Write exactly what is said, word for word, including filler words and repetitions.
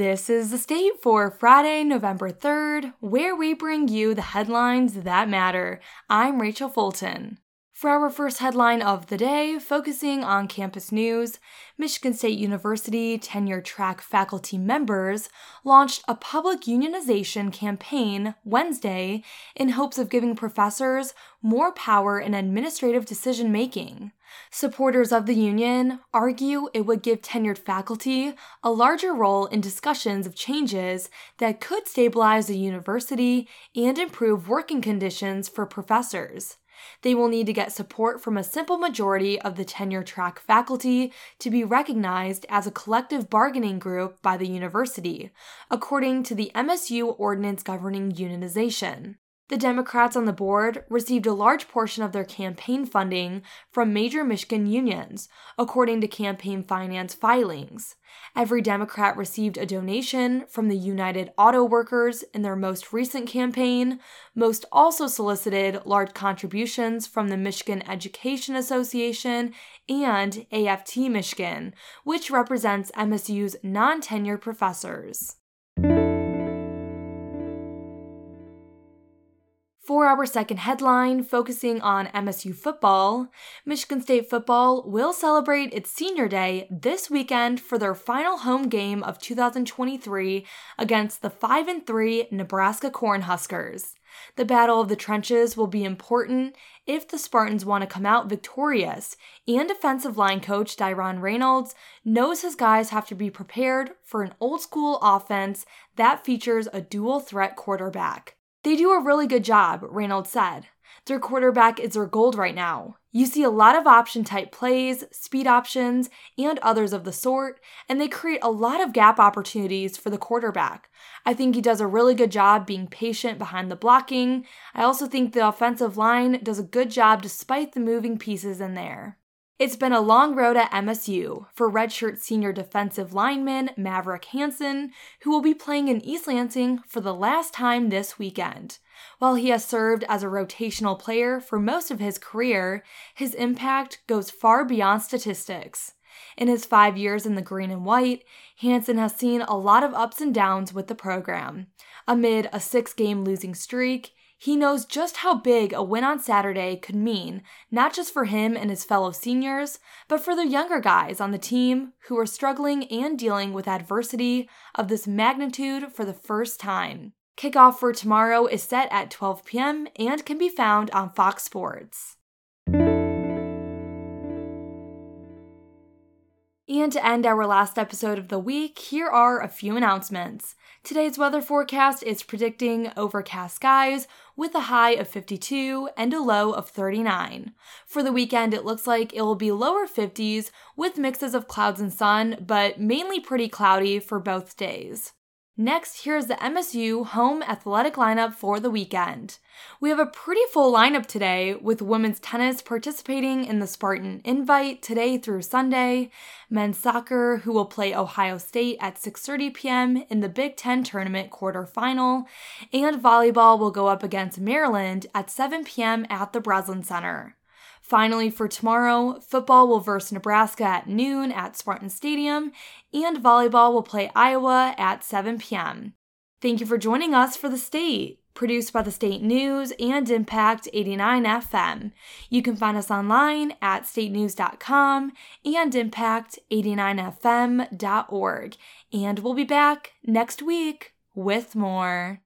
This is The State for Friday, November third, where we bring you the headlines that matter. I'm Rachel Fulton. For our first headline of the day, focusing on campus news, Michigan State University tenure-track faculty members launched a public unionization campaign Wednesday in hopes of giving professors more power in administrative decision-making. Supporters of the union argue it would give tenured faculty a larger role in discussions of changes that could stabilize the university and improve working conditions for professors. They will need to get support from a simple majority of the tenure-track faculty to be recognized as a collective bargaining group by the university, according to the M S U ordinance governing unionization. The Democrats on the board received a large portion of their campaign funding from major Michigan unions, according to campaign finance filings. Every Democrat received a donation from the United Auto Workers in their most recent campaign. Most also solicited large contributions from the Michigan Education Association and A F T Michigan, which represents M S U's non-tenured professors. For our second headline, focusing on M S U football, Michigan State football will celebrate its senior day this weekend for their final home game of two thousand twenty-three against the five and three Nebraska Cornhuskers. The Battle of the Trenches will be important if the Spartans want to come out victorious, and defensive line coach Dyron Reynolds knows his guys have to be prepared for an old-school offense that features a dual-threat quarterback. They do a really good job, Reynolds said. Their quarterback is their gold right now. You see a lot of option-type plays, speed options, and others of the sort, and they create a lot of gap opportunities for the quarterback. I think he does a really good job being patient behind the blocking. I also think the offensive line does a good job despite the moving pieces in there. It's been a long road at M S U for redshirt senior defensive lineman Maverick Hansen, who will be playing in East Lansing for the last time this weekend. While he has served as a rotational player for most of his career, his impact goes far beyond statistics. In his five years in the green and white, Hansen has seen a lot of ups and downs with the program. Amid a six-game losing streak, he knows just how big a win on Saturday could mean, not just for him and his fellow seniors, but for the younger guys on the team who are struggling and dealing with adversity of this magnitude for the first time. Kickoff for tomorrow is set at twelve p.m. and can be found on Fox Sports. And to end our last episode of the week, here are a few announcements. Today's weather forecast is predicting overcast skies with a high of fifty-two and a low of thirty-nine. For the weekend, it looks like it will be lower fifties with mixes of clouds and sun, but mainly pretty cloudy for both days. Next, here's the M S U home athletic lineup for the weekend. We have a pretty full lineup today, with women's tennis participating in the Spartan Invite today through Sunday, men's soccer, who will play Ohio State at six thirty p.m. in the Big Ten Tournament quarterfinal, and volleyball will go up against Maryland at seven p.m. at the Breslin Center. Finally, for tomorrow, football will verse Nebraska at noon at Spartan Stadium, and volleyball will play Iowa at seven p.m. Thank you for joining us for The State, produced by the State News and Impact eighty-nine F M. You can find us online at state news dot com and impact eighty-nine f m dot org. And we'll be back next week with more.